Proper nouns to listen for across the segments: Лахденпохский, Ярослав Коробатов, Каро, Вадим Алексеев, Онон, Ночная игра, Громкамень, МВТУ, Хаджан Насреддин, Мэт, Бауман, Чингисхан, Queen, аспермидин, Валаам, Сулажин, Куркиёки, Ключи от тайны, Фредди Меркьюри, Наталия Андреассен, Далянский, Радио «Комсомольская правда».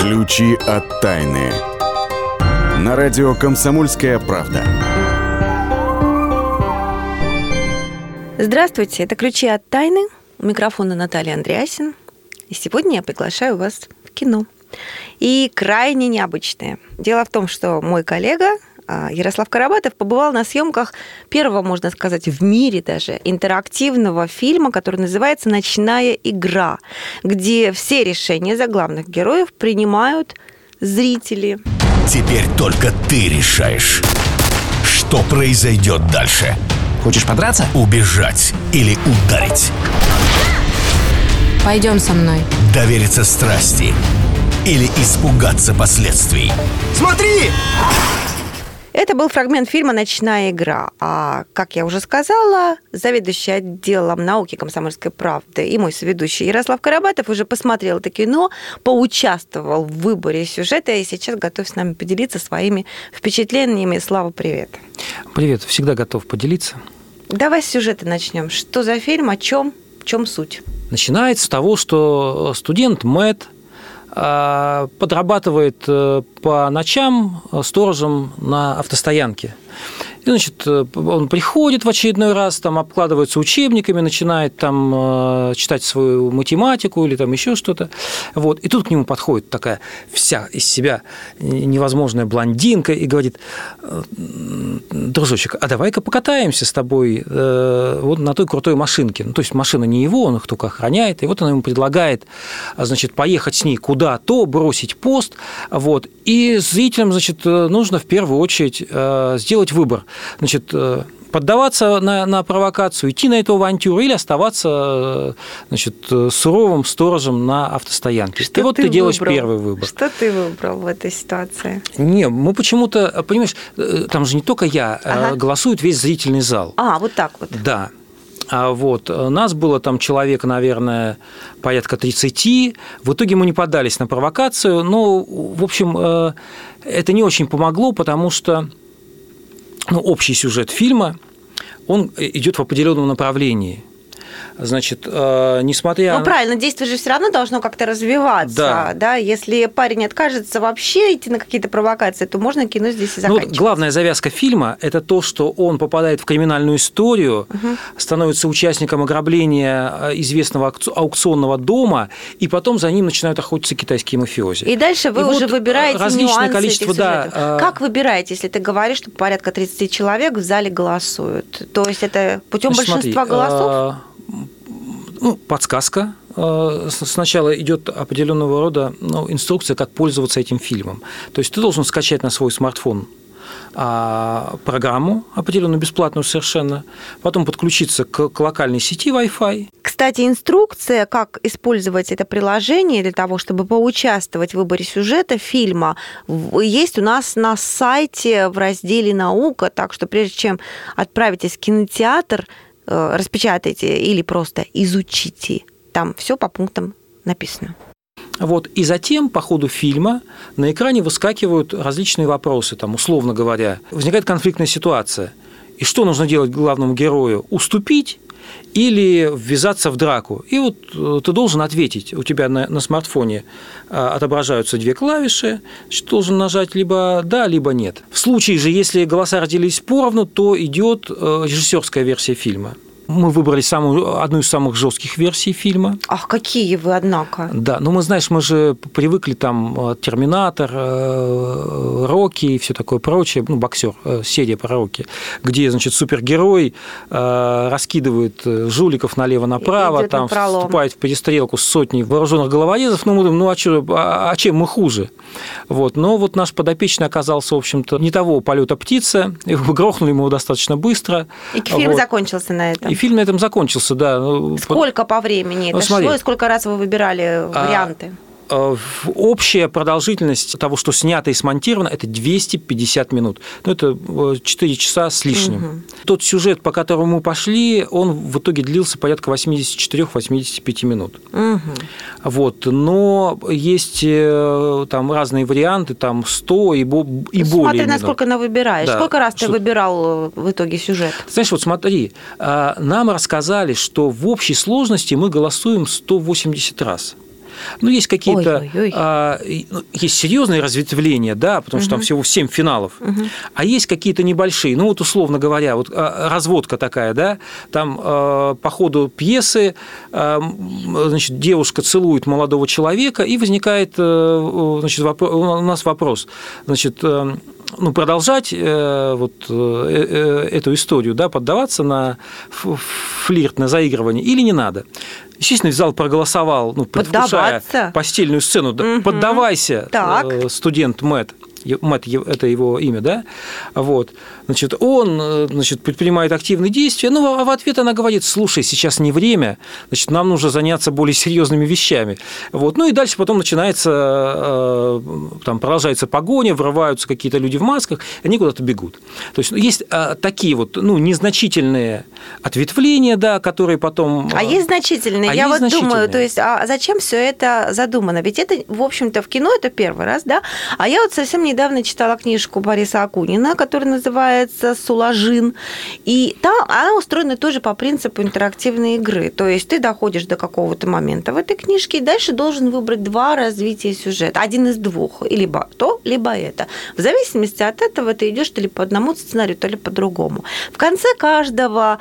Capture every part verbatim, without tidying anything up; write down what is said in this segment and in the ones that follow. Ключи от тайны. На радио «Комсомольская правда». Здравствуйте, это «Ключи от тайны». У микрофона Наталья Андреассен. И сегодня я приглашаю вас в кино. И крайне необычное. Дело в том, что мой коллега Ярослав Коробатов побывал на съемках первого, можно сказать, в мире даже интерактивного фильма, который называется «Ночная игра», где все решения за главных героев принимают зрители. Теперь только ты решаешь, что произойдет дальше. Хочешь подраться? Убежать или ударить? Пойдем со мной. Довериться страсти или испугаться последствий. Смотри! Это был фрагмент фильма «Ночная игра». А, как я уже сказала, заведующий отделом науки «Комсомольской правды» и мой соведущий Ярослав Коробатов уже посмотрел это кино, поучаствовал в выборе сюжета и сейчас готов с нами поделиться своими впечатлениями. Слава, привет. Привет, всегда готов поделиться. Давай с сюжета начнем. Что за фильм, о чем, в чем суть? Начинается с того, что студент Мэт подрабатывает по ночам сторожем на автостоянке. И, значит, он приходит в очередной раз, там, обкладывается учебниками, начинает там читать свою математику или там еще что-то. Вот. И тут к нему подходит такая вся из себя невозможная блондинка и говорит: дружочек, а давай-ка покатаемся с тобой вот на той крутой машинке. Ну, то есть машина не его, он их только охраняет. И вот она ему предлагает, значит, поехать с ней куда-то, бросить пост. Вот. И зрителям, значит, нужно в первую очередь сделать выбор. Значит, поддаваться на, на провокацию, идти на эту авантюру или оставаться, значит, суровым сторожем на автостоянке. Что и вот ты, ты делаешь выбрал? Первый выбор. Что ты выбрал в этой ситуации? Не, мы почему-то, понимаешь, там же не только я, ага. Голосует весь зрительный зал. А, вот так вот. Да. Вот. Нас было там человек, наверное, порядка тридцати. В итоге мы не поддались на провокацию. Но, в общем, это не очень помогло, потому что ну, общий сюжет фильма, он идет в определенном направлении. Значит, несмотря на... Ну, правильно, действие же все равно должно как-то развиваться. Да. Да? Если парень откажется вообще идти на какие-то провокации, то можно кино здесь и заканчивать. Ну, главная завязка фильма – это то, что он попадает в криминальную историю, угу. Становится участником ограбления известного аукционного дома, и потом за ним начинают охотиться китайские мафиози. И дальше вы и уже вот выбираете нюансы количество, этих сюжетов. Да, как выбираете, если ты говоришь, что порядка тридцати человек в зале голосуют? То есть это путем значит, большинства смотри, голосов? Ну, подсказка. Сначала идет определенного рода ну, инструкция, как пользоваться этим фильмом. То есть ты должен скачать на свой смартфон программу, определенную бесплатную совершенно, потом подключиться к, к локальной сети Wi-Fi. Кстати, инструкция, как использовать это приложение для того, чтобы поучаствовать в выборе сюжета фильма, есть у нас на сайте в разделе «Наука», так что прежде чем отправитесь в кинотеатр, распечатайте или просто изучите. Там все по пунктам написано. Вот. И затем по ходу фильма на экране выскакивают различные вопросы. Там, условно говоря, возникает конфликтная ситуация. И что нужно делать главному герою? Уступить или ввязаться в драку? И вот ты должен ответить. У тебя на, на смартфоне отображаются две клавиши. Значит, ты должен нажать либо «да», либо «нет». В случае же, если голоса разделились поровну, то идет режиссерская версия фильма. Мы выбрали самую, одну из самых жестких версий фильма. Ах, какие вы, однако. Да, ну мы, знаешь, мы же привыкли там «Терминатор», «Рокки» и все такое прочее, ну, «Боксер», серия про «Рокки», где, значит, супергерой раскидывает жуликов налево-направо, там вступает в перестрелку с сотней вооруженных головорезов. Ну, мы думаем, ну, а, чё, а, а чем мы хуже? Вот. Но вот наш подопечный оказался, в общем-то, не того полета птица, его грохнули ему достаточно быстро. И фильм вот. закончился на этом. И фильм на этом закончился, да. Сколько по времени это шло и сколько раз вы выбирали варианты? Общая продолжительность того, что снято и смонтировано, это двести пятьдесят минут. Ну, это четыре часа с лишним. Угу. Тот сюжет, по которому мы пошли, он в итоге длился порядка восемьдесят четыре - восемьдесят пять минут. Угу. Вот. Но есть там разные варианты, там сто и, бо- и более смотри, минут. Насколько ты выбираешь. Да. Сколько раз что... ты выбирал в итоге сюжет? Знаешь, вот смотри, нам рассказали, что в общей сложности мы голосуем сто восемьдесят раз. Ну, есть какие-то... Ой, ой, ой. А, есть серьезные разветвления, да, потому угу. что там всего семь финалов. Угу. А есть какие-то небольшие. Ну, вот, условно говоря, вот разводка такая, да, там э, по ходу пьесы э, значит, девушка целует молодого человека, и возникает э, значит, вопрос, у нас вопрос, значит... Э, Ну, продолжать э, вот, э, э, эту историю, да, поддаваться на флирт, на заигрывание, или не надо? Естественно, зал проголосовал, ну, предвкушая постельную сцену. Угу. Поддавайся, так. студент Мэт. Мэт – это его имя, да? Вот. Значит, он значит, предпринимает активные действия, ну, а в ответ она говорит, слушай, сейчас не время, значит, нам нужно заняться более серьезными вещами. Вот. Ну, и дальше потом начинается, там, продолжается погоня, врываются какие-то люди в масках, они куда-то бегут. То есть, есть такие вот, ну, незначительные ответвления, да, которые потом… А есть значительные? А Я есть вот значительные. думаю, то есть, а зачем все это задумано? Ведь это, в общем-то, в кино это первый раз, да? А я вот совсем не недавно читала книжку Бориса Акунина, которая называется «Сулажин». И там она устроена тоже по принципу интерактивной игры. То есть ты доходишь до какого-то момента в этой книжке и дальше должен выбрать два развития сюжета. Один из двух. И либо то, либо это. В зависимости от этого ты идешь то ли по одному сценарию, то ли по другому. В конце каждого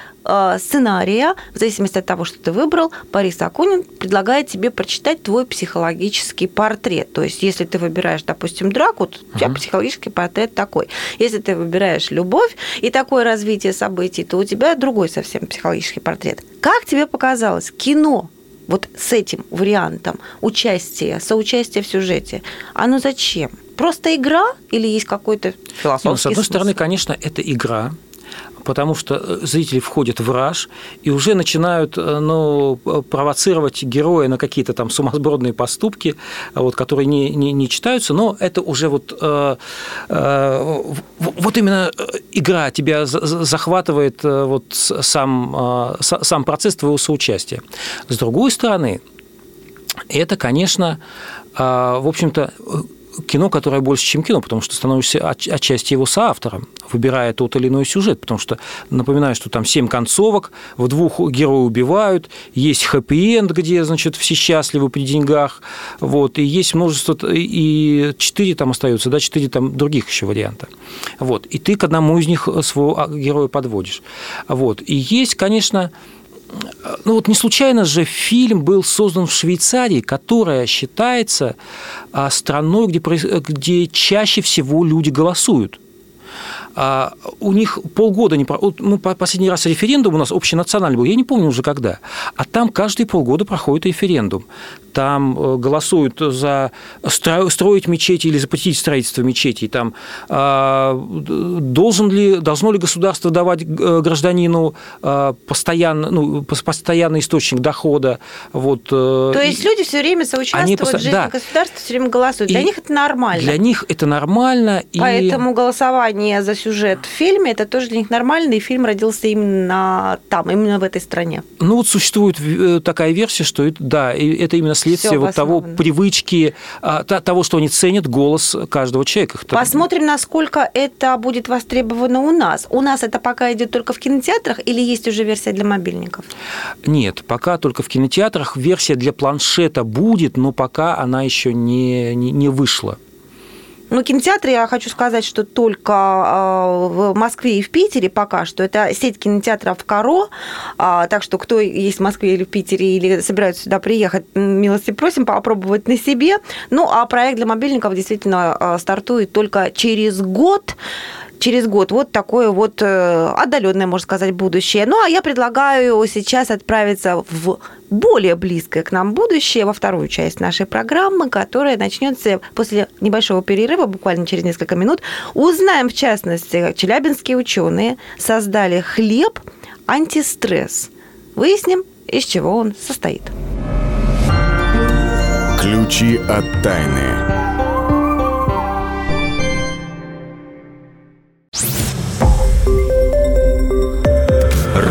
сценария, в зависимости от того, что ты выбрал, Борис Акунин предлагает тебе прочитать твой психологический портрет. То есть если ты выбираешь, допустим, драку, то у тебя психологический портрет такой. Если ты выбираешь любовь и такое развитие событий, то у тебя другой совсем психологический портрет. Как тебе показалось, кино вот с этим вариантом участия, соучастия в сюжете, оно зачем? Просто игра или есть какой-то философский ну, С одной смысл? стороны, конечно, это игра, потому что зрители входят в раж и уже начинают ну, провоцировать героя на какие-то там сумасбродные поступки, вот, которые не, не, не читаются, но это уже вот, э, э, вот именно игра тебя захватывает вот, сам, э, сам процесс твоего соучастия. С другой стороны, это, конечно, э, в общем-то... кино, которое больше, чем кино, потому что становишься от, отчасти его соавтором, выбирая тот или иной сюжет, потому что, напоминаю, что там семь концовок, в двух герои убивают, есть хэппи-энд, где, значит, все счастливы при деньгах, вот, и есть множество, и четыре там остаются, да, четыре там других еще варианта. Вот, и ты к одному из них своего героя подводишь. Вот, и есть, конечно... Ну вот не случайно же фильм был создан в Швейцарии, которая считается страной, где, где чаще всего люди голосуют. У них полгода не проходит. Ну, последний раз референдум у нас общенациональный был, я не помню уже когда. А там каждые полгода проходит референдум. Там голосуют за строить мечети или запретить строительство мечетей. Там, должен ли, должно ли государство давать гражданину постоянно, ну, постоянный источник дохода? Вот. То есть и люди все время соучаствуют пост... в жизни да. государства, все время голосуют. Для и них это нормально. Для них это нормально. И... Поэтому голосование за сюжет в фильме, это тоже для них нормально, и фильм родился именно там, именно в этой стране. Ну, вот существует такая версия, что это, да, это именно следствие вот того привычки, того, что они ценят голос каждого человека. Посмотрим, насколько это будет востребовано у нас. У нас это пока идет только в кинотеатрах или есть уже версия для мобильников? Нет, пока только в кинотеатрах. Версия для планшета будет, но пока она еще не, не, не вышла. Ну, кинотеатры, я хочу сказать, что только в Москве и в Питере пока что. Это сеть кинотеатров «Каро», так что кто есть в Москве или в Питере, или собираются сюда приехать, милости просим попробовать на себе. Ну, а проект для мобильников действительно стартует только через год. Через год. Вот такое вот отдаленное, можно сказать, будущее. Ну, а я предлагаю сейчас отправиться в более близкое к нам будущее, во вторую часть нашей программы, которая начнется после небольшого перерыва, буквально через несколько минут. Узнаем, в частности, как челябинские ученые создали хлеб антистресс. Выясним, из чего он состоит. Ключи от тайны.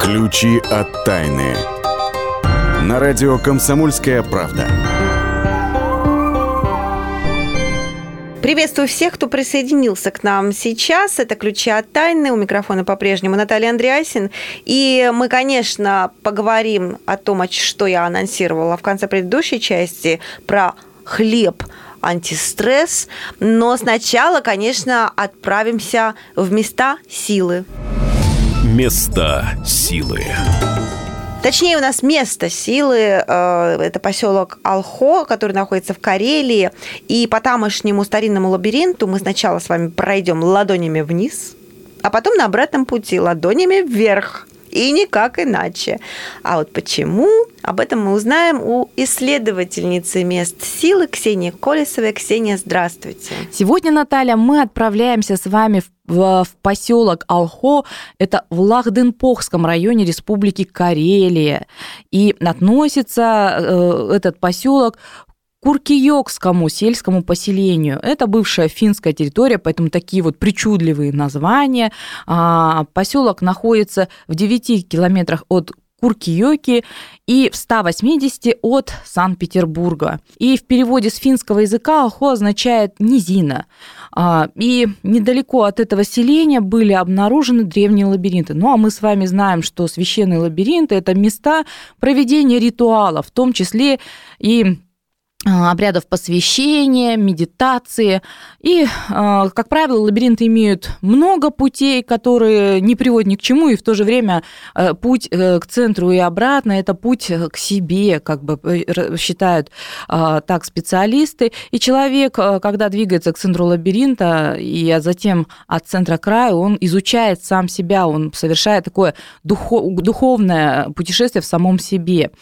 Ключи от тайны. На радио «Комсомольская правда». Приветствую всех, кто присоединился к нам сейчас. Это «Ключи от тайны». У микрофона по-прежнему Наталья Андреассен. И мы, конечно, поговорим о том, что я анонсировала в конце предыдущей части, про хлеб антистресс. Но сначала, конечно, отправимся в места силы. Места силы. Точнее, у нас место силы – это поселок Алхо, который находится в Карелии. И по тамошнему старинному лабиринту мы сначала с вами пройдем ладонями вниз, а потом на обратном пути ладонями вверх. И никак иначе. А вот почему? Об этом мы узнаем у исследовательницы мест силы Ксении Колесовой. Ксения, здравствуйте. Сегодня, Наталья, мы отправляемся с вами в в поселок Алхо, это в Лахденпохском районе Республики Карелия. И относится э, этот поселок к Куркиёкскому сельскому поселению. Это бывшая финская территория, поэтому такие вот причудливые названия. А, поселок находится в девяти километрах от Куркиёки и в ста восьмидесяти от Санкт-Петербурга. И в переводе с финского языка Алхо означает «низина». И недалеко от этого селения были обнаружены древние лабиринты. Ну, а мы с вами знаем, что священные лабиринты – это места проведения ритуалов, в том числе и обрядов посвящения, медитации. И, как правило, лабиринты имеют много путей, которые не приводят ни к чему, и в то же время путь к центру и обратно – это путь к себе, как бы считают так специалисты. И человек, когда двигается к центру лабиринта, и затем от центра к краю, он изучает сам себя, он совершает такое духовное путешествие в самом себе.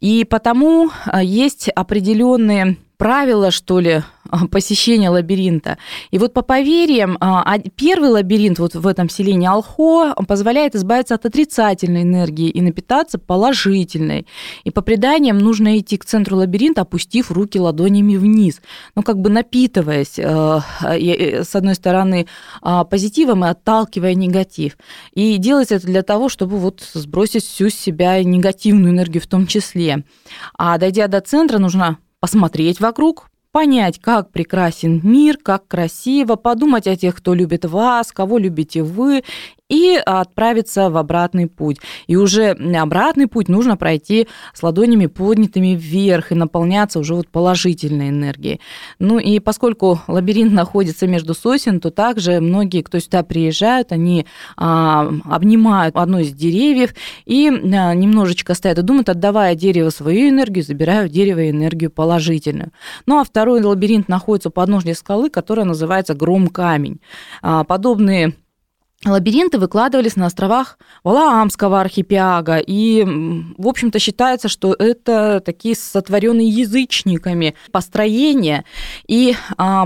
И потому есть определенные правила, что ли, посещения лабиринта. И вот по поверьям, первый лабиринт вот в этом селении Алхо позволяет избавиться от отрицательной энергии и напитаться положительной. И по преданиям нужно идти к центру лабиринта, опустив руки ладонями вниз, ну, как бы напитываясь, с одной стороны, позитивом и отталкивая негатив. И делать это для того, чтобы вот сбросить всю с себя негативную энергию в том числе. А дойдя до центра, нужно посмотреть вокруг, понять, как прекрасен мир, как красиво, подумать о тех, кто любит вас, кого любите вы, и отправиться в обратный путь. И уже обратный путь нужно пройти с ладонями поднятыми вверх и наполняться уже вот положительной энергией. Ну и поскольку лабиринт находится между сосен, то также многие, кто сюда приезжают, они а, обнимают одно из деревьев и а, немножечко стоят и думают, отдавая дереву свою энергию, забираю дерево энергию положительную. Ну а второй лабиринт находится у подножия скалы, которая называется Громкамень. А, подобные лабиринты выкладывались на островах Валаамского архипелага, и, в общем-то, считается, что это такие сотворенные язычниками построения, и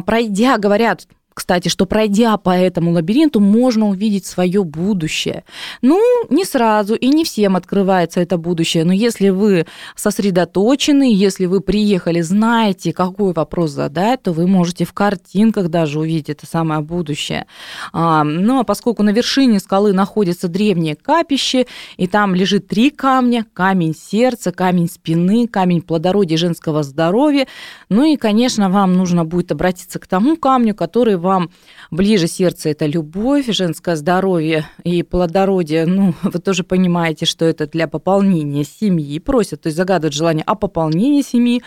пройдя, говорят, кстати, что пройдя по этому лабиринту, можно увидеть свое будущее. Ну, не сразу и не всем открывается это будущее, но если вы сосредоточены, если вы приехали, знаете, какой вопрос задать, то вы можете в картинках даже увидеть это самое будущее. Ну, а поскольку на вершине скалы находится древнее капище, и там лежит три камня, камень сердца, камень спины, камень плодородия и женского здоровья, ну и, конечно, вам нужно будет обратиться к тому камню, который вам ближе сердце – это любовь, женское здоровье и плодородие. Ну, вы тоже понимаете, что это для пополнения семьи. Просят, то есть загадывают желание о пополнении семьи.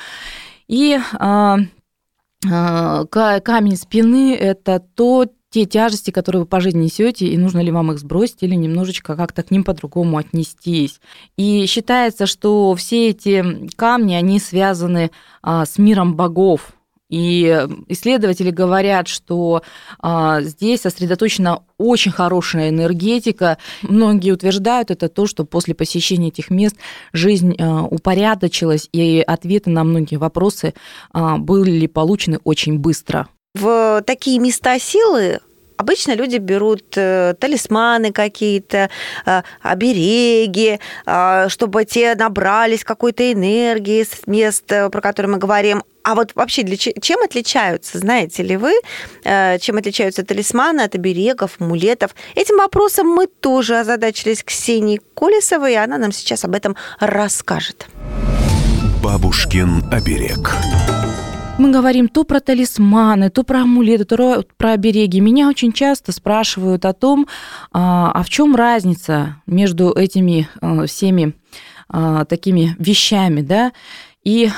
И а, а, камень спины – это то, те тяжести, которые вы по жизни несете, и нужно ли вам их сбросить или немножечко как-то к ним по-другому отнестись. И считается, что все эти камни, они связаны а, с миром богов. И исследователи говорят, что а, здесь сосредоточена очень хорошая энергетика. Многие утверждают, это то, что после посещения этих мест жизнь а, упорядочилась, и ответы на многие вопросы а, были получены очень быстро. В такие места силы Обычно люди берут талисманы какие-то, обереги, чтобы те набрались какой-то энергии с мест, про которые мы говорим. А вот вообще для, чем отличаются, знаете ли вы, чем отличаются талисманы от оберегов, амулетов? Этим вопросом мы тоже озадачились Ксении Колесовой, и она нам сейчас об этом расскажет. Бабушкин оберег. Мы говорим то про талисманы, то про амулеты, то про обереги. Меня очень часто спрашивают о том, а в чем разница между этими всеми такими вещами, да? И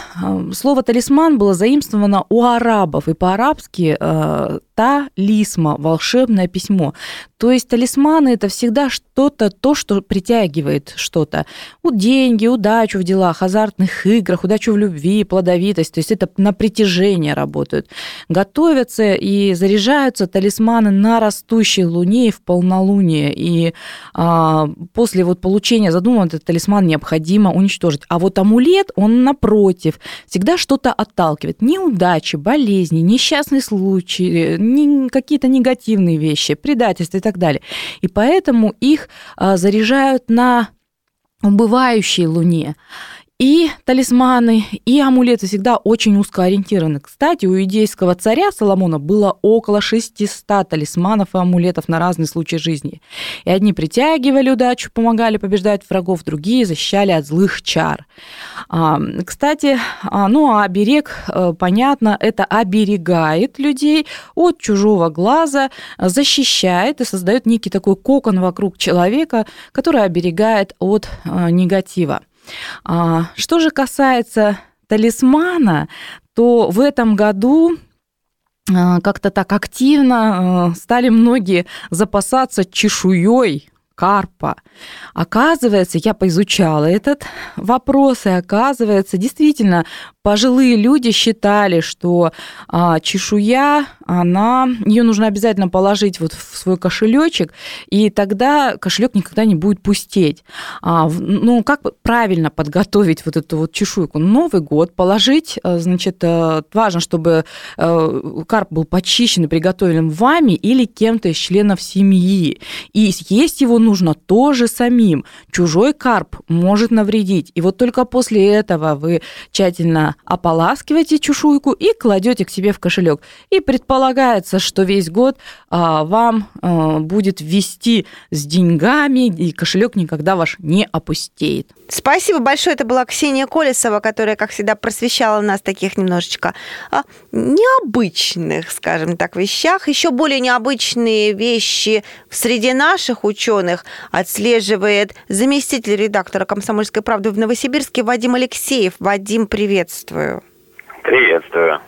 слово «талисман» было заимствовано у арабов, и по-арабски «талисма» – волшебное письмо. То есть талисманы – это всегда что-то, то, что притягивает что-то. Вот деньги, удачу в делах, азартных играх, удачу в любви, плодовитость. То есть это на притяжение работают. Готовятся и заряжаются талисманы на растущей луне и в полнолуние. И а, после вот получения задуманного этот талисман необходимо уничтожить. А вот амулет, он напротив. Против, всегда что-то отталкивает. Неудачи, болезни, несчастные случаи, не, какие-то негативные вещи, предательства и так далее. И поэтому их а, заряжают на убывающей луне. И талисманы, и амулеты всегда очень узко ориентированы. Кстати, у идейского царя Соломона было около шестьсот талисманов и амулетов на разные случаи жизни. И одни притягивали удачу, помогали побеждать врагов, другие защищали от злых чар. Кстати, ну а оберег, понятно, это оберегает людей от чужого глаза, защищает и создает некий такой кокон вокруг человека, который оберегает от негатива. Что же касается талисмана, то в этом году как-то так активно стали многие запасаться чешуей карпа. Оказывается, я поизучала этот вопрос, и оказывается, действительно, пожилые люди считали, что а, чешуя, она, ее нужно обязательно положить вот в свой кошелечек, и тогда кошелек никогда не будет пустеть. А, ну, как правильно подготовить вот эту вот чешуйку? Новый год положить, значит, важно, чтобы карп был почищен и приготовлен вами или кем-то из членов семьи, и съесть его нужно нужно тоже самим. Чужой карп может навредить. И вот только после этого вы тщательно ополаскиваете чешуйку и кладете к себе в кошелек. И предполагается, что весь год а, вам а, будет везти с деньгами, и кошелек никогда ваш не опустеет. Спасибо большое. Это была Ксения Колесова, которая, как всегда, просвещала нас в таких немножечко а, необычных, скажем так, вещах. Еще более необычные вещи среди наших ученых отслеживает заместитель редактора «Комсомольской правды» в Новосибирске Вадим Алексеев. Вадим, приветствую. Приветствую.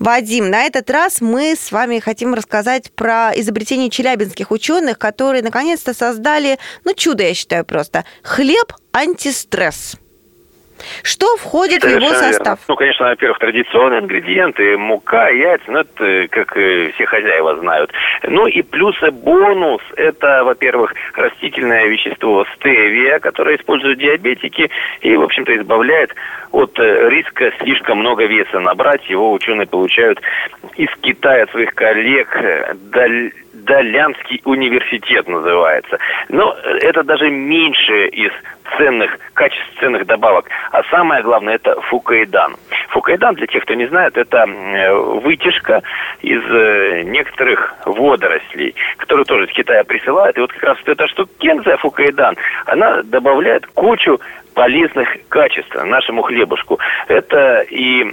Вадим, на этот раз мы с вами хотим рассказать про изобретение челябинских ученых, которые наконец-то создали, ну, чудо, я считаю, просто, хлеб-антистресс. Что входит Совершенно в его состав? Верно. Ну, конечно, во-первых, традиционные ингредиенты, мука, яйца, ну, это как все хозяева знают. Ну, и плюс бонус, это, во-первых, растительное вещество стевия, которое используют диабетики и, в общем-то, избавляет от риска слишком много веса набрать. Его ученые получают из Китая от своих коллег. Даль... Далянский университет называется. Но это даже меньше из ценных, качественных добавок. А самое главное, это фукоидан. Фукоидан, для тех, кто не знает, это вытяжка из некоторых водорослей, которые тоже из Китая присылают. И вот как раз эта штукенция фукоидан, она добавляет кучу полезных качеств нашему хлебушку. Это и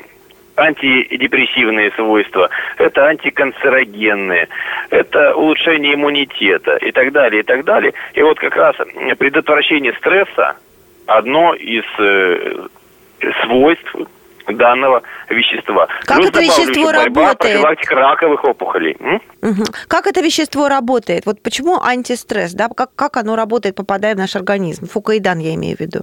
антидепрессивные свойства, это антиканцерогенные, это улучшение иммунитета и так далее, и так далее. И вот как раз предотвращение стресса одно из э, свойств данного вещества. Как Плюс это вещество борьба, работает? Профилактика раковых опухолей. Угу. Как это вещество работает? Вот почему антистресс, да? Как, как оно работает, попадая в наш организм? Фукоидан я имею в виду.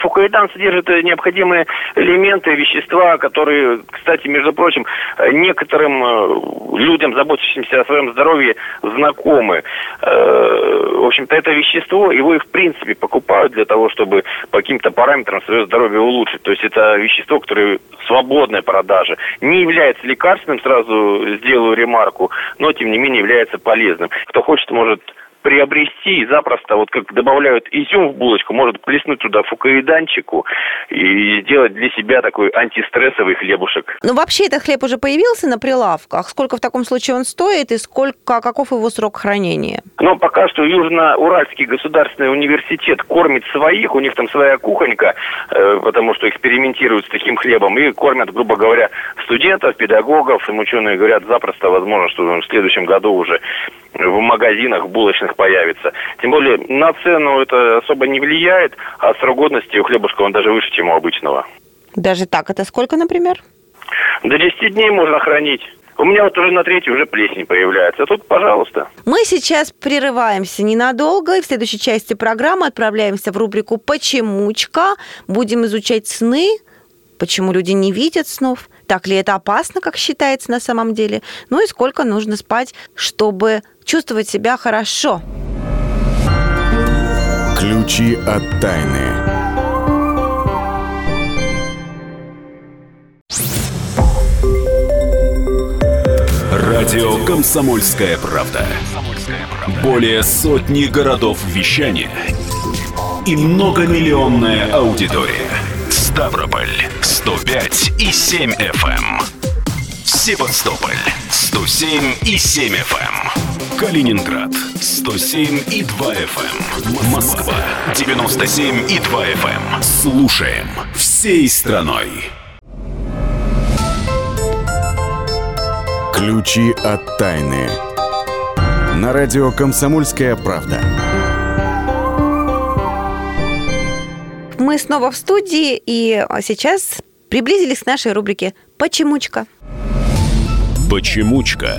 Фукоидан содержит необходимые элементы, вещества, которые, кстати, между прочим, некоторым людям, заботящимся о своем здоровье, знакомы. В общем-то, это вещество, его и в принципе покупают для того, чтобы по каким-то параметрам свое здоровье улучшить. То есть это вещество, которое в свободной продаже, не является лекарственным, сразу сделаю ремарку, но тем не менее является полезным. Кто хочет, может приобрести и запросто, вот как добавляют изюм в булочку, может плеснуть туда фукоиданчику и сделать для себя такой антистрессовый хлебушек. Ну, вообще, этот хлеб уже появился на прилавках? Сколько в таком случае он стоит и сколько, каков его срок хранения? Ну, пока что Южно-Уральский государственный университет кормит своих, у них там своя кухонька, потому что экспериментируют с таким хлебом и кормят, грубо говоря, студентов, педагогов. Им ученые говорят, запросто возможно, что в следующем году уже в магазинах булочных появится. Тем более на цену это особо не влияет, а срок годности у хлебушка он даже выше, чем у обычного. Даже так? Это сколько, например? До десяти дней можно хранить. У меня вот уже на третью уже плесень появляется. А тут, пожалуйста. Мы сейчас прерываемся ненадолго. И в следующей части программы отправляемся в рубрику «Почемучка». Будем изучать сны. Почему люди не видят снов? Так ли это опасно, как считается на самом деле? Ну и сколько нужно спать, чтобы чувствовать себя хорошо? Ключи от тайны. Радио «Комсомольская правда». Более сотни городов вещания и многомиллионная аудитория. Ставрополь сто пять и семь эф эм. Севастополь сто семь и семь эф эм. Калининград сто семь и два эф эм. Москва девяносто семь и два эф эм. Слушаем всей страной. Ключи от тайны. На радио «Комсомольская правда». Мы снова в студии, и сейчас приблизились к нашей рубрике «Почемучка». «Почемучка».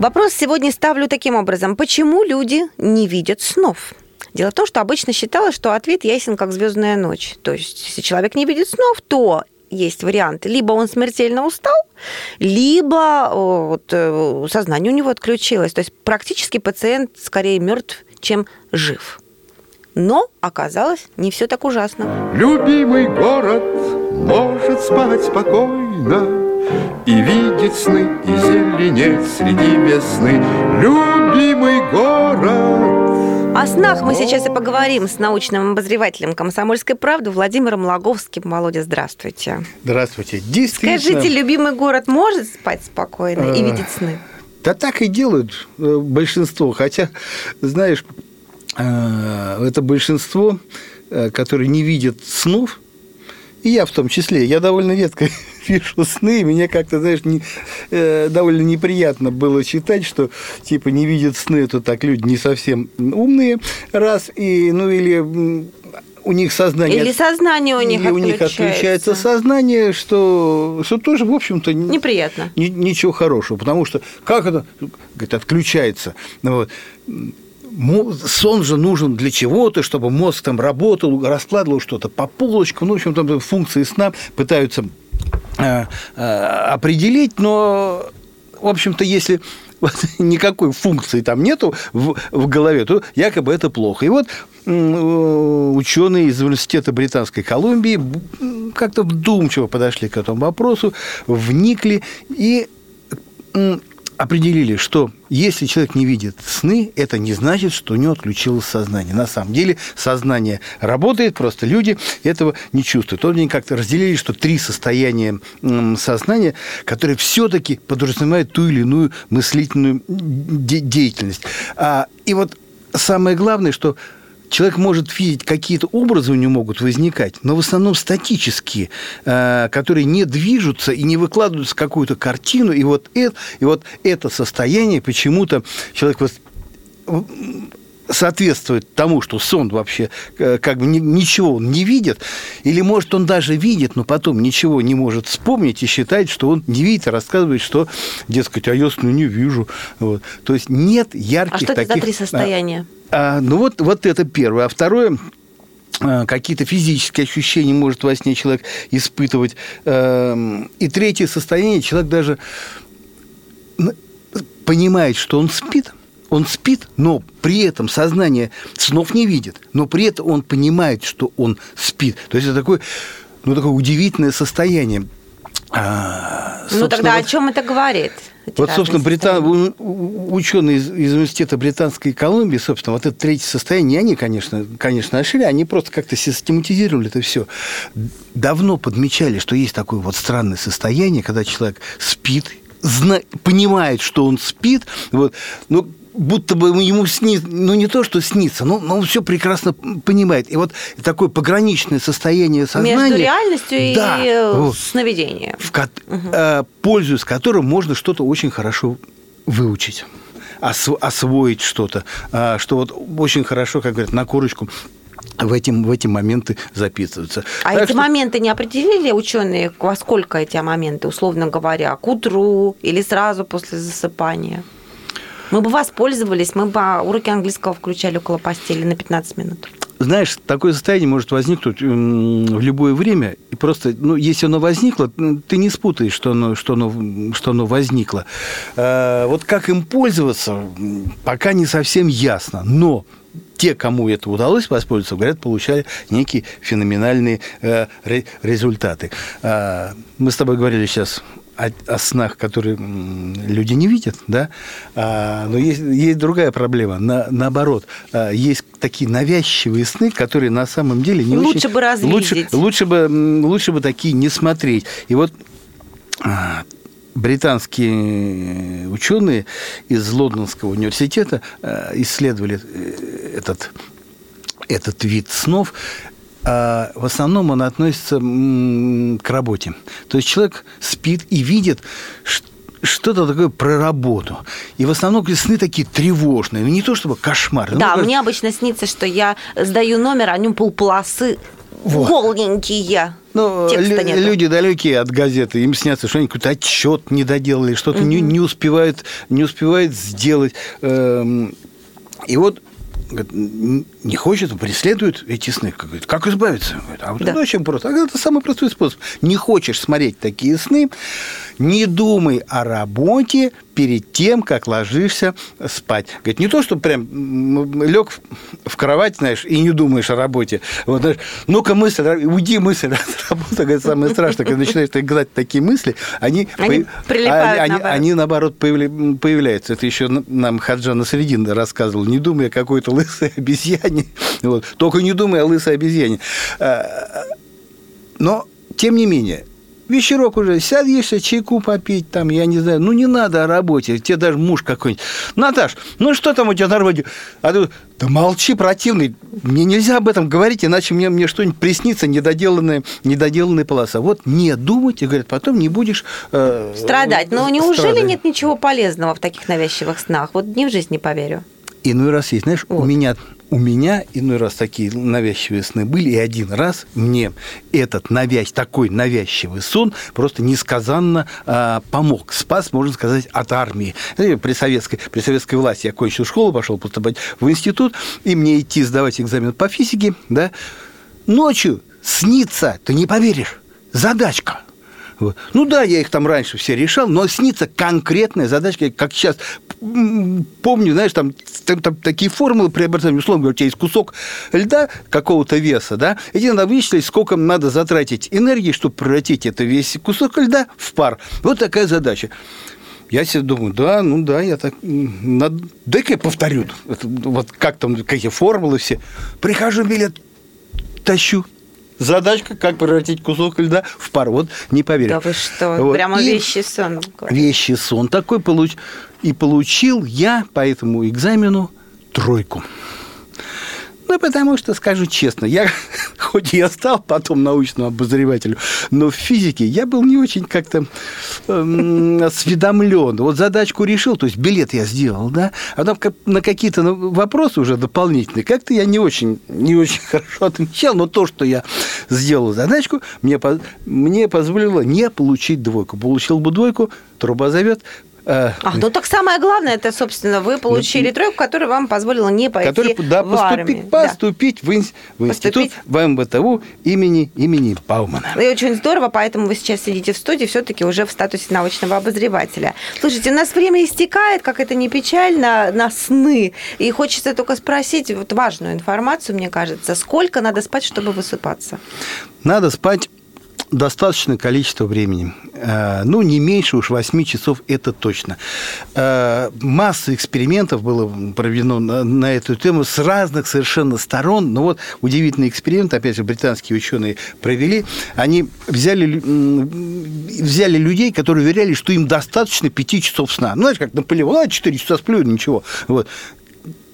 Вопрос сегодня ставлю таким образом. Почему люди не видят снов? Дело в том, что обычно считалось, что ответ ясен, как звездная ночь. То есть, если человек не видит снов, то есть варианты. Либо он смертельно устал, либо вот, сознание у него отключилось. То есть, практически пациент скорее мертв, чем жив. Но оказалось не все так ужасно. Любимый город может спать спокойно и видеть сны, и зеленеть среди весны. Любимый город. О снах мы сейчас и поговорим с научным обозревателем «Комсомольской правды» Владимиром Лаговским. Володя, здравствуйте. Здравствуйте. Действительно. Скажите, любимый город может спать спокойно и видеть сны? Да так и делают большинство. Хотя, знаешь, это большинство, которые не видят снов, и я в том числе. Я довольно редко вижу сны, и мне как-то, знаешь, не, э, довольно неприятно было читать, что, типа, не видят сны, это так люди не совсем умные, раз, и, ну, или у них сознание... Или сознание у них отключается. у них отключается сознание, что, что тоже, в общем-то... Неприятно. Ни, ничего хорошего, потому что как это, говорит, отключается... Вот. Сон же нужен для чего-то, чтобы мозг там работал, раскладывал что-то по полочкам. Ну, в общем, там функции сна пытаются э, э, определить, но, в общем-то, если вот, никакой функции там нету в, в голове, то якобы это плохо. И вот э, ученые из Университета Британской Колумбии как-то вдумчиво подошли к этому вопросу, вникли и... Э, определили, что если человек не видит сны, это не значит, что у него отключилось сознание. На самом деле сознание работает, просто люди этого не чувствуют. Они как-то разделили, что три состояния сознания, которые все-таки подразумевают ту или иную мыслительную де- деятельность. А, и вот самое главное, что человек может видеть, какие-то образы у него могут возникать, но в основном статические, которые не движутся и не выкладываются в какую-то картину. И вот это, и вот это состояние почему-то человек соответствует тому, что сон вообще как бы ничего он не видит. Или, может, он даже видит, но потом ничего не может вспомнить и считает, что он не видит, и рассказывает, что, дескать, а я сну не вижу. Вот. То есть нет ярких таких... А что это таких... за три состояния? А, ну, вот, вот это первое. А второе, какие-то физические ощущения может во сне человек испытывать. И третье состояние, человек даже понимает, что он спит, он спит, но при этом сознание снов не видит, но при этом он понимает, что он спит. То есть это такое, ну, такое удивительное состояние. А, ну тогда вот, о чем это говорит? Вот, собственно, британ... ученые из, из Университета Британской Колумбии, собственно, вот это третье состояние, они, конечно, конечно, нашли, они просто как-то систематизировали это все. Давно подмечали, что есть такое вот странное состояние, когда человек спит, зна... понимает, что он спит, вот, но будто бы ему снится, ну, не то, что снится, но, но он все прекрасно понимает. И вот такое пограничное состояние сознания... Между реальностью да, и вот, сновидением. В ко- угу. Пользуясь которым можно что-то очень хорошо выучить, осво- освоить что-то, что вот очень хорошо, как говорят, на корочку... В эти, в эти моменты записываются. А так эти что... моменты не определили ученые, во сколько эти моменты, условно говоря, к утру или сразу после засыпания? Мы бы воспользовались, мы бы уроки английского включали около постели на пятнадцать минут. Знаешь, такое состояние может возникнуть в любое время. И просто, ну, если оно возникло, ты не спутаешь, что оно, что оно, что оно возникло. Вот как им пользоваться, пока не совсем ясно. Но... Те, кому это удалось воспользоваться, говорят, получали некие феноменальные э, результаты. Э, мы с тобой говорили сейчас о, о снах, которые люди не видят, да? Э, но есть, есть другая проблема. На, наоборот, э, есть такие навязчивые сны, которые на самом деле не лучше очень... бы лучше, лучше бы Лучше бы такие не смотреть. И вот... Э, британские ученые из Лондонского университета исследовали этот, этот вид снов. В основном он относится к работе. То есть человек спит и видит что-то такое про работу. И в основном сны такие тревожные. Не то чтобы кошмар. Да, ну, мне как... обычно снится, что я сдаю номер, а в нем полполосы. Вот. Голненькие. Ну, лю- люди далекие от газеты, им снятся, что они какой-то отчет не доделали, что-то mm-hmm. не, не, успевают, не успевают сделать. И вот не хочет, преследует эти сны. Говорит, как избавиться? А вот да. это очень просто. А это самый простой способ. Не хочешь смотреть такие сны, не думай о работе перед тем, как ложишься спать. Говорит, не то, что прям лег в кровать, знаешь, и не думаешь о работе. Вот, знаешь, ну-ка мысль, уйди мысль от работы. Говорит, самое страшное, когда начинаешь гадать такие мысли, они, они, прилипают, они, наоборот. они наоборот, появляются. Это еще нам Хаджан Насреддин рассказывал. Не думай о какой-то лысой обезьяне. Вот. Только не думай о лысой обезьяне. Но, тем не менее... Вечерок уже, садишься, чайку попить, там, я не знаю, ну, не надо о работе, тебе даже муж какой-нибудь, Наташ, ну, что там у тебя на работе? А ты, да молчи, противный, мне нельзя об этом говорить, иначе мне, мне что-нибудь приснится, недоделанная, недоделанная полоса. Вот не думайте, говорят, потом не будешь... Э, страдать. Но неужели страдать? Нет ничего полезного в таких навязчивых снах? Вот ни в жизнь не поверю. Иной раз есть. Знаешь, вот. у меня, у меня иной раз такие навязчивые сны были, и один раз мне этот навяз, такой навязчивый сон просто несказанно а, помог. Спас, можно сказать, от армии. При советской, при советской власти я кончил школу, пошел поступать в институт, и мне идти сдавать экзамен по физике. Да? Ночью снится, ты не поверишь, задачка. Вот. Ну да, я их там раньше все решал, но снится конкретная задачка, как сейчас помню, знаешь, там, там, там такие формулы преобразования, условно говоря, у тебя есть кусок льда какого-то веса, да, и тебе надо вычислить, сколько надо затратить энергии, чтобы превратить это весь кусок льда в пар. Вот такая задача. Я себе думаю, да, ну да, я так... Надо... Дай-ка я повторю. Это, вот как там, какие формулы все. Прихожу, билет тащу. Задачка, как превратить кусок льда в пар. Вот не поверю. Да вы что, вот. Прямо и вещий сон. Вещий сон такой получ... И получил я по этому экзамену тройку. Ну, потому что, скажу честно, я, хоть я стал потом научным обозревателем, но в физике я был не очень как-то эм, осведомлен. Вот задачку решил, то есть билет я сделал, да, а там на какие-то вопросы уже дополнительные как-то я не очень, не очень хорошо отвечал, но то, что я сделал задачку, мне, мне позволило не получить двойку. Получил бы двойку, труба зовет, Ах, ну так самое главное, это, собственно, вы получили ну, тройку, которая вам позволила не пойти который, да, в армию. Поступить, да, поступить в, инс, в поступить. институт, в МВТУ имени, имени Баумана. И очень здорово, поэтому вы сейчас сидите в студии, все-таки уже в статусе научного обозревателя. Слушайте, у нас время истекает, как это не печально, на сны. И хочется только спросить вот важную информацию, мне кажется. Сколько надо спать, чтобы высыпаться? Надо спать достаточное количество времени. Ну, не меньше уж восемь часов, это точно. Масса экспериментов было проведено на эту тему с разных совершенно сторон. Но вот удивительный эксперимент, опять же, британские ученые провели. Они взяли, взяли людей, которые уверяли, что им достаточно пять часов сна. Ну, знаешь, как Наполеон, а четыре часа сплю, ничего. Вот.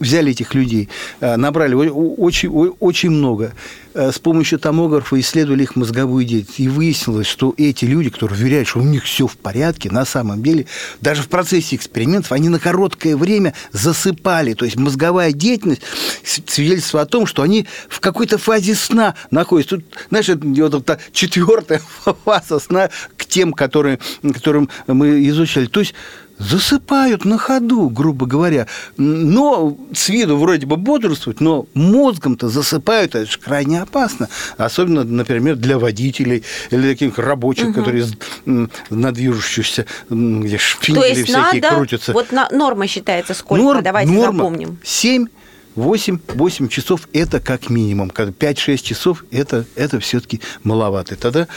Взяли этих людей, набрали очень, очень много. С помощью томографа исследовали их мозговую деятельность. И выяснилось, что эти люди, которые уверяют, что у них все в порядке, на самом деле, даже в процессе экспериментов, они на короткое время засыпали. То есть мозговая деятельность свидетельствует о том, что они в какой-то фазе сна находятся. Тут, знаешь, вот это четвертая фаза сна к тем, которые, которым мы изучали. То есть засыпают на ходу, грубо говоря. Но с виду вроде бы бодрствуют, но мозгом-то засыпают, это же крайне опасно. Особенно, например, для водителей или таких рабочих, угу. которые на движущихся, где шпинели всякие надо, крутятся. Вот на, норма считается сколько? Норм, Давайте норма запомним. семь. восемь, восемь часов – это как минимум. пять-шесть часов – это, это все-таки маловато. И тогда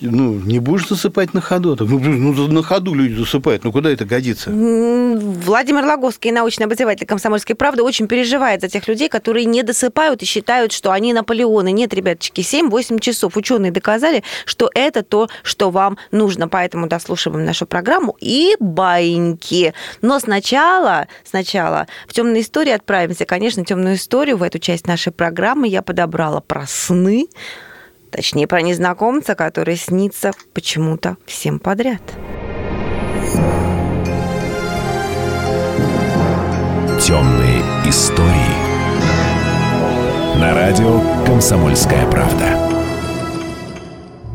ну, не будешь засыпать на ходу. Ну, ну, на ходу люди засыпают. Ну, куда это годится? Владимир Лаговский, научный обозреватель «Комсомольской правды», очень переживает за тех людей, которые не досыпают и считают, что они Наполеоны. Нет, ребяточки, семь-восемь часов. Ученые доказали, что это то, что вам нужно. Поэтому дослушиваем нашу программу и баиньки. Но сначала, сначала в темные истории отправимся, конечно, темную историю. В эту часть нашей программы я подобрала про сны, точнее, про незнакомца, который снится почему-то всем подряд. Темные истории. На радио «Комсомольская правда».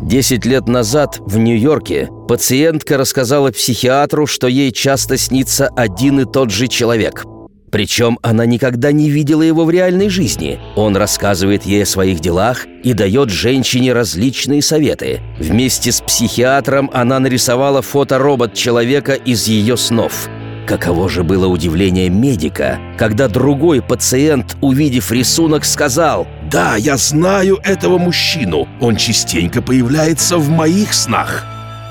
Десять лет назад в Нью-Йорке пациентка рассказала психиатру, что ей часто снится один и тот же человек. Причем она никогда не видела его в реальной жизни. Он рассказывает ей о своих делах и дает женщине различные советы. Вместе с психиатром она нарисовала фоторобот человека из ее снов. Каково же было удивление медика, когда другой пациент, увидев рисунок, сказал: «Да, я знаю этого мужчину. Он частенько появляется в моих снах».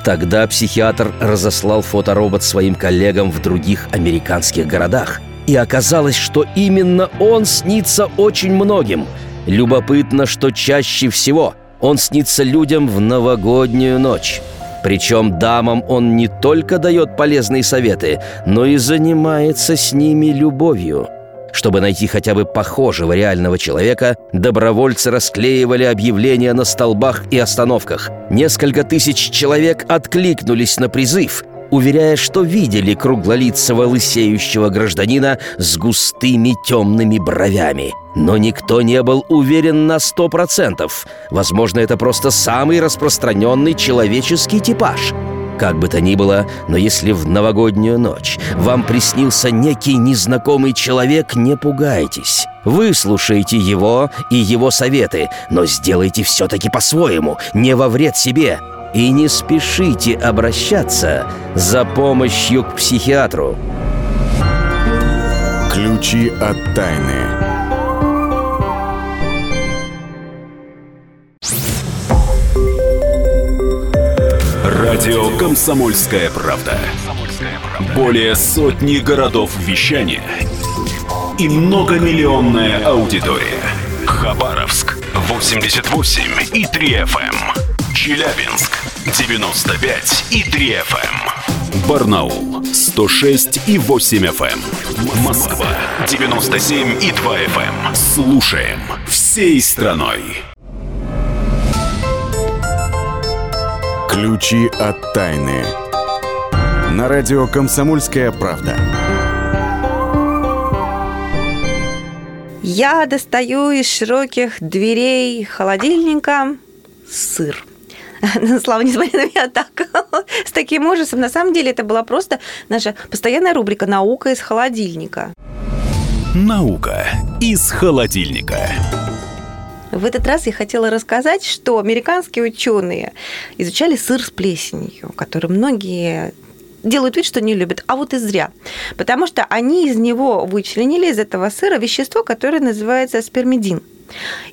Тогда психиатр разослал фоторобот своим коллегам в других американских городах. И оказалось, что именно он снится очень многим. Любопытно, что чаще всего он снится людям в новогоднюю ночь. Причем дамам он не только дает полезные советы, но и занимается с ними любовью. Чтобы найти хотя бы похожего реального человека, добровольцы расклеивали объявления на столбах и остановках. Несколько тысяч человек откликнулись на призыв, уверяя, что видели круглолицего лысеющего гражданина с густыми темными бровями. Но никто не был уверен на сто процентов. Возможно, это просто самый распространенный человеческий типаж. Как бы то ни было, но если в новогоднюю ночь вам приснился некий незнакомый человек, не пугайтесь. Выслушайте его и его советы, но сделайте все-таки по-своему, не во вред себе. И не спешите обращаться за помощью к психиатру. Ключи от тайны. Радио «Комсомольская правда». Более сотни городов вещания и многомиллионная аудитория. Хабаровск восемьдесят восемь и три эф эм. Челябинск девяносто пять и три эф эм. Барнаул сто шесть и восемь эф эм. Москва девяносто семь и два эф эм. Слушаем всей страной. Ключи от тайны. На радио «Комсомольская правда». Я достаю из широких дверей холодильника сыр. Слава, не смотри на меня так, с таким ужасом. На самом деле это была просто наша постоянная рубрика «Наука из холодильника». Наука из холодильника. В этот раз я хотела рассказать, что американские ученые изучали сыр с плесенью, который многие делают вид, что не любят, а вот и зря. Потому что они из него вычленили, из этого сыра, вещество, которое называется аспермидин.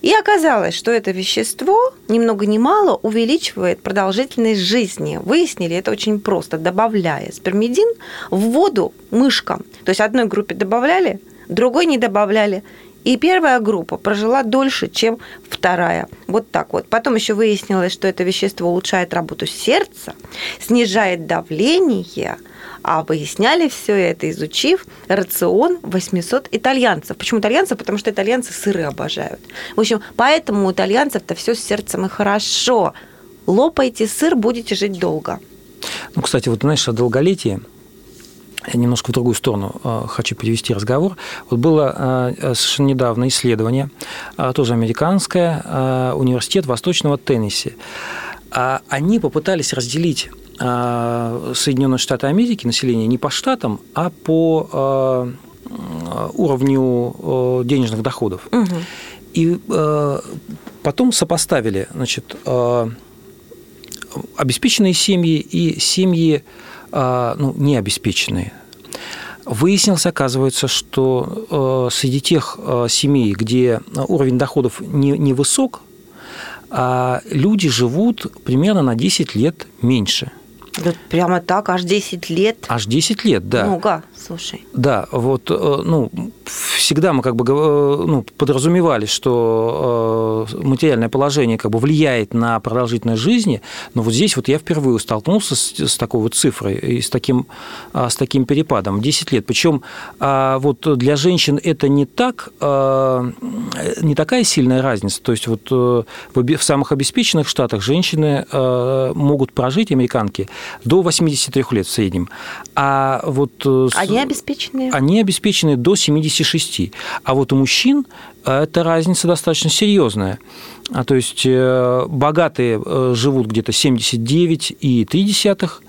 И оказалось, что это вещество ни много ни мало увеличивает продолжительность жизни. Выяснили это очень просто, добавляя спермидин в воду мышкам. То есть одной группе добавляли, другой не добавляли. И первая группа прожила дольше, чем вторая. Вот так вот. Потом еще выяснилось, что это вещество улучшает работу сердца, снижает давление. А выясняли все это, изучив рацион восемьсот итальянцев. Почему итальянцев? Потому что итальянцы сыры обожают. В общем, поэтому у итальянцев-то все с сердцем и хорошо. Лопайте сыр, будете жить долго. Ну, кстати, вот знаешь, о долголетии я немножко в другую сторону хочу перевести разговор. Вот было совершенно недавно исследование, тоже американское, Университет Восточного Теннесси. Они попытались разделить Соединенные Штаты Америки, население не по штатам, а по уровню денежных доходов. Угу. И потом сопоставили, значит, обеспеченные семьи и семьи, ну, необеспеченные. Выяснилось, оказывается, что среди тех семей, где уровень доходов невысок, люди живут примерно на десять лет меньше. Да, прямо так, аж десять лет? Аж десять лет, да. Много, слушай. Да, вот, ну, всегда мы как бы, ну, подразумевали, что материальное положение как бы влияет на продолжительность жизни, но вот здесь вот я впервые столкнулся с, с такой вот цифрой и с таким, с таким перепадом. десять лет. Причем вот для женщин это не так, не такая сильная разница. То есть вот в самых обеспеченных штатах женщины могут прожить, американки, до восемьдесят три лет в среднем. А вот они обеспеченные? Они обеспечены до семидесяти шести. А вот у мужчин эта разница достаточно серьезная. А то есть богатые живут где-то семьдесят девять и три десятых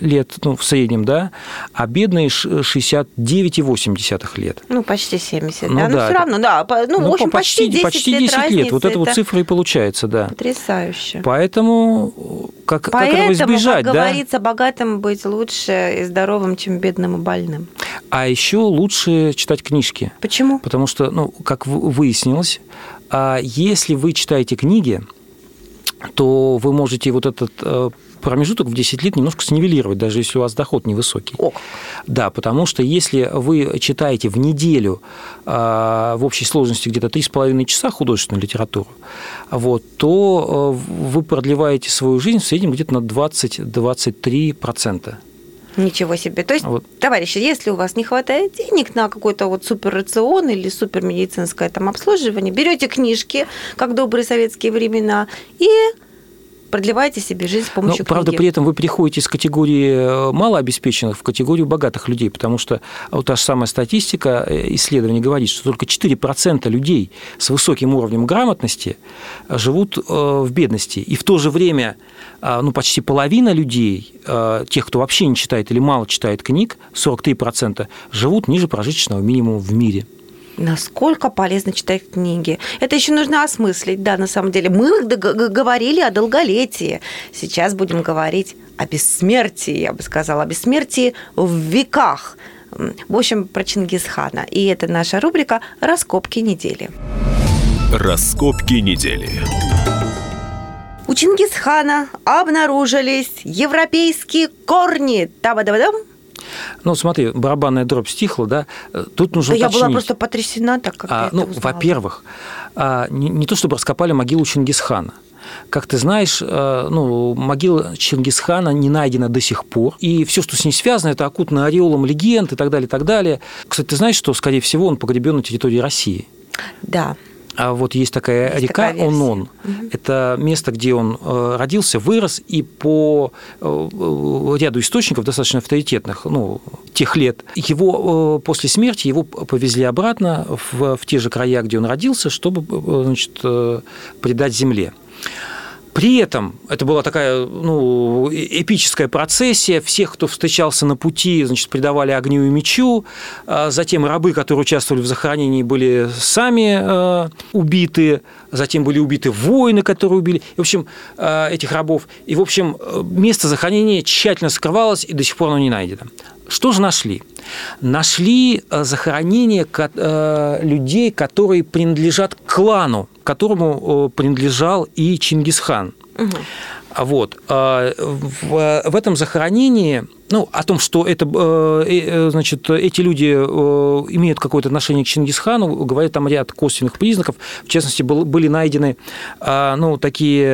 лет, ну, в среднем, да, а бедные шестьдесят девять и восемь десятых лет. Ну, почти семьдесят, ну, да, но все равно, да, ну, ну в общем, почти, почти десять, почти десять лет, десять разницы, лет. Вот это вот цифра и получается, да. Потрясающе. Поэтому, как, Поэтому, как этого избежать, как да? говорится, богатым быть лучше и здоровым, чем бедным и больным. А еще лучше читать книжки. Почему? Потому что, ну, как выяснилось, если вы читаете книги, то вы можете вот этот промежуток в десять лет немножко снивелировать, даже если у вас доход невысокий. О. Да, потому что если вы читаете в неделю в общей сложности где-то три с половиной часа художественную литературу, вот, то вы продлеваете свою жизнь в среднем где-то на двадцать-двадцать три процента. Ничего себе. То есть, вот, товарищи, если у вас не хватает денег на какой-то вот суперрацион или супермедицинское там обслуживание, берете книжки, как добрые советские времена, и продлеваете себе жизнь с помощью, ну, книги. Правда, при этом вы переходите из категории малообеспеченных в категорию богатых людей, потому что вот та же самая статистика исследований говорит, что только четыре процента людей с высоким уровнем грамотности живут в бедности. И в то же время, ну, почти половина людей, тех, кто вообще не читает или мало читает книг, сорок три процента, живут ниже прожиточного минимума в мире. Насколько полезно читать книги. Это еще нужно осмыслить, да, на самом деле. Мы говорили о долголетии. Сейчас будем говорить о бессмертии, я бы сказала, о бессмертии в веках. В общем, про Чингисхана. И это наша рубрика «Раскопки недели». Раскопки недели. У Чингисхана обнаружились европейские корни. Таба-даба-дам. Ну, смотри, барабанная дробь стихла, да, тут нужно уточнить. Я была просто потрясена, так как а, я это ну, узнала. Во-первых, не, не то чтобы раскопали могилу Чингисхана. Как ты знаешь, ну, могила Чингисхана не найдена до сих пор, и все, что с ней связано, это окутано ореолом легенд и так далее, и так далее. Кстати, ты знаешь, что, скорее всего, он погребен на территории России? Да. А вот есть такая есть река такая Онон. Угу. Это место, где он родился, вырос, и по ряду источников, достаточно авторитетных, ну, тех лет, его после смерти его повезли обратно в, в те же края, где он родился, чтобы, значит, предать земле. При этом это была такая, ну, эпическая процессия. Всех, кто встречался на пути, значит, предавали огню и мечу. Затем рабы, которые участвовали в захоронении, были сами убиты. Затем были убиты воины, которые убили, в общем, этих рабов. И, в общем, место захоронения тщательно скрывалось, и до сих пор оно не найдено. Что же нашли? Нашли захоронение людей, которые принадлежат к клану, которому принадлежал и Чингисхан. Угу. Вот. В этом захоронении, ну, о том, что это, значит, эти люди имеют какое-то отношение к Чингисхану, говорят там ряд косвенных признаков. В частности, были найдены, ну, такие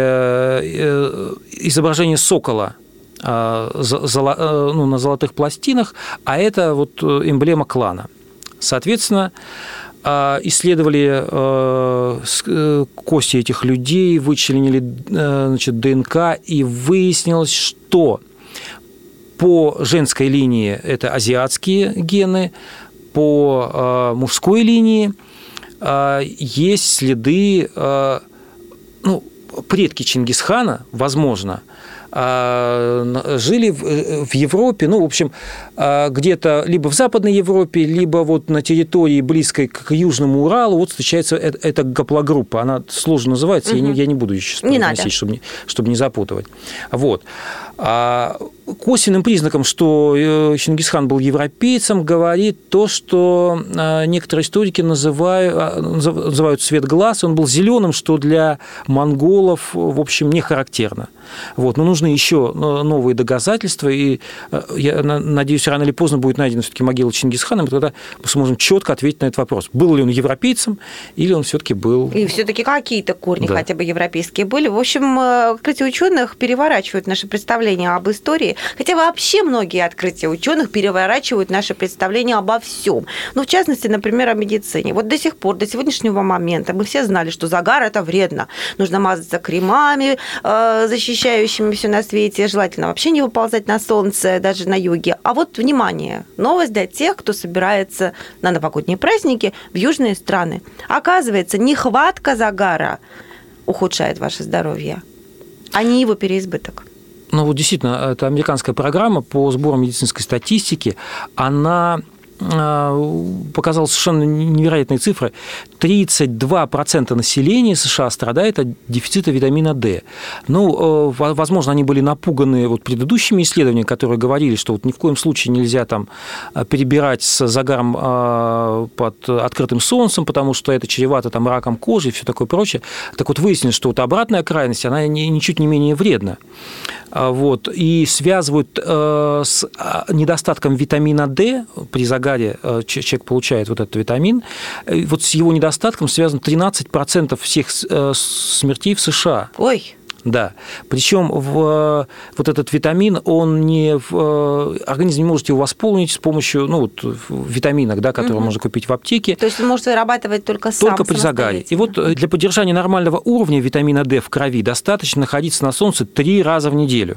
изображения сокола на золотых пластинах, а это вот эмблема клана. Соответственно, исследовали кости этих людей, вычленили, значит, ДНК, и выяснилось, что по женской линии это азиатские гены, по мужской линии есть следы, ну, предки Чингисхана, возможно, жили в Европе, ну, в общем, где-то либо в Западной Европе, либо вот на территории, близкой к Южному Уралу, вот встречается эта гаплогруппа. Она сложно называется, угу. я, не, я не буду еще произносить, чтобы, чтобы не запутывать. Вот. Косвенным признаком, что Чингисхан был европейцем, говорит то, что некоторые историки называют, называют цвет глаз. Он был зеленым, что для монголов, в общем, не характерно. Вот. Но нужно еще новые доказательства, и я надеюсь, рано или поздно будет найдена все-таки могила Чингисхана, и тогда мы сможем четко ответить на этот вопрос. Был ли он европейцем, или он все-таки был... И все-таки какие-то корни да. хотя бы европейские были. В общем, открытия ученых переворачивают наше представление об истории, хотя вообще многие открытия ученых переворачивают наше представление обо всем. Ну, в частности, например, о медицине. Вот до сих пор, до сегодняшнего момента мы все знали, что загар – это вредно. Нужно мазаться кремами, защищающими все на свете, желательно вообще не выползать на солнце, даже на юге. А вот, внимание, новость для тех, кто собирается на новогодние праздники в южные страны. Оказывается, нехватка загара ухудшает ваше здоровье, а не его переизбыток. Ну вот действительно, это американская программа по сбору медицинской статистики, она... показал совершенно невероятные цифры. тридцать два процента населения США страдает от дефицита витамина D. Ну, возможно, они были напуганы вот предыдущими исследованиями, которые говорили, что вот ни в коем случае нельзя там перебирать с загаром под открытым солнцем, потому что это чревато там раком кожи и все такое прочее. Так вот выяснилось, что вот обратная крайность, она ничуть не менее вредна. Вот. И связывают с недостатком витамина D при загаре, человек получает вот этот витамин. Вот с его недостатком связано тринадцать процентов всех смертей в США. Ой! Да. Причем вот этот витамин, он не... В, организм не может его восполнить с помощью, ну, вот, витаминок, да, которые угу. можно купить в аптеке. То есть он может вырабатывать только сам. Только при загаре. И вот для поддержания нормального уровня витамина D в крови достаточно находиться на солнце три раза в неделю.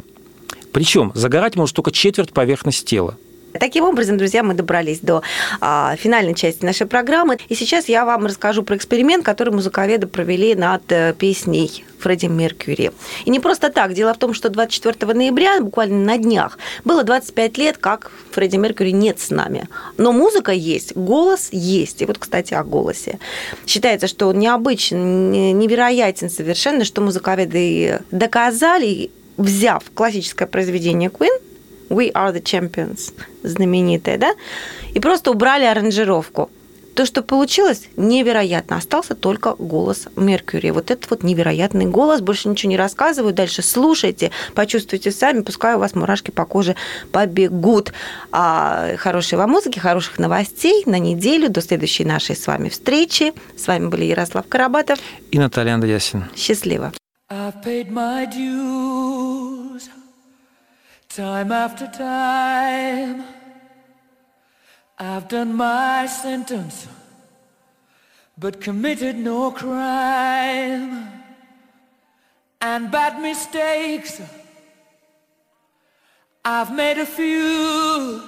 Причем загорать может только четверть поверхности тела. Таким образом, друзья, мы добрались до а, финальной части нашей программы. И сейчас я вам расскажу про эксперимент, который музыковеды провели над песней Фредди Меркьюри. И не просто так. Дело в том, что двадцать четвёртого ноября, буквально на днях, было двадцать пять лет, как Фредди Меркьюри нет с нами. Но музыка есть, голос есть. И вот, кстати, о голосе. Считается, что он необычен, невероятен совершенно, что музыковеды доказали, взяв классическое произведение Queen, We are the champions, знаменитая, да? И просто убрали аранжировку. То, что получилось, невероятно. Остался только голос Меркьюри. Вот этот вот невероятный голос. Больше ничего не рассказываю. Дальше слушайте, почувствуйте сами. Пускай у вас мурашки по коже побегут. А хорошей вам музыки, хороших новостей на неделю. До следующей нашей с вами встречи. С вами были Ярослав Коробатов и Наталья Андреассен. Счастливо. Time after time, I've done my sentence, but committed no crime, and bad mistakes, I've made a few,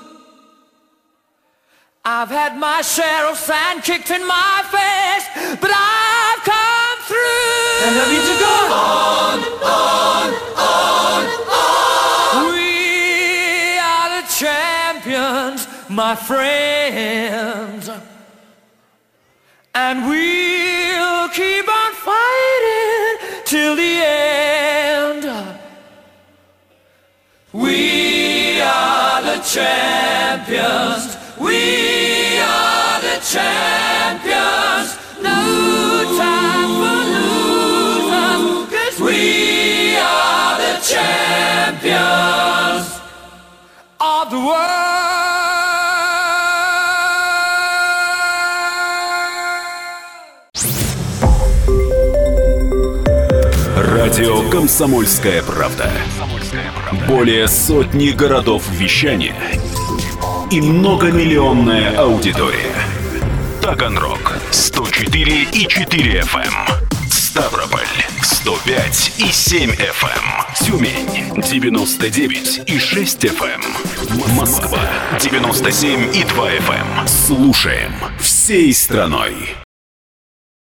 I've had my share of sand kicked in my face, but I've come through. My friends, and we'll keep on fighting till the end. We are the champions. We are the champions. No time for losers, 'cause we are the champions of the world. Радио «Комсомольская правда». Более сотни городов вещания и многомиллионная аудитория. Таганрог сто четыре и четыре эф эм, Ставрополь сто пять и семь эф эм, Тюмень девяносто девять и шесть эф эм, Москва девяносто семь и два эф эм. Слушаем всей страной.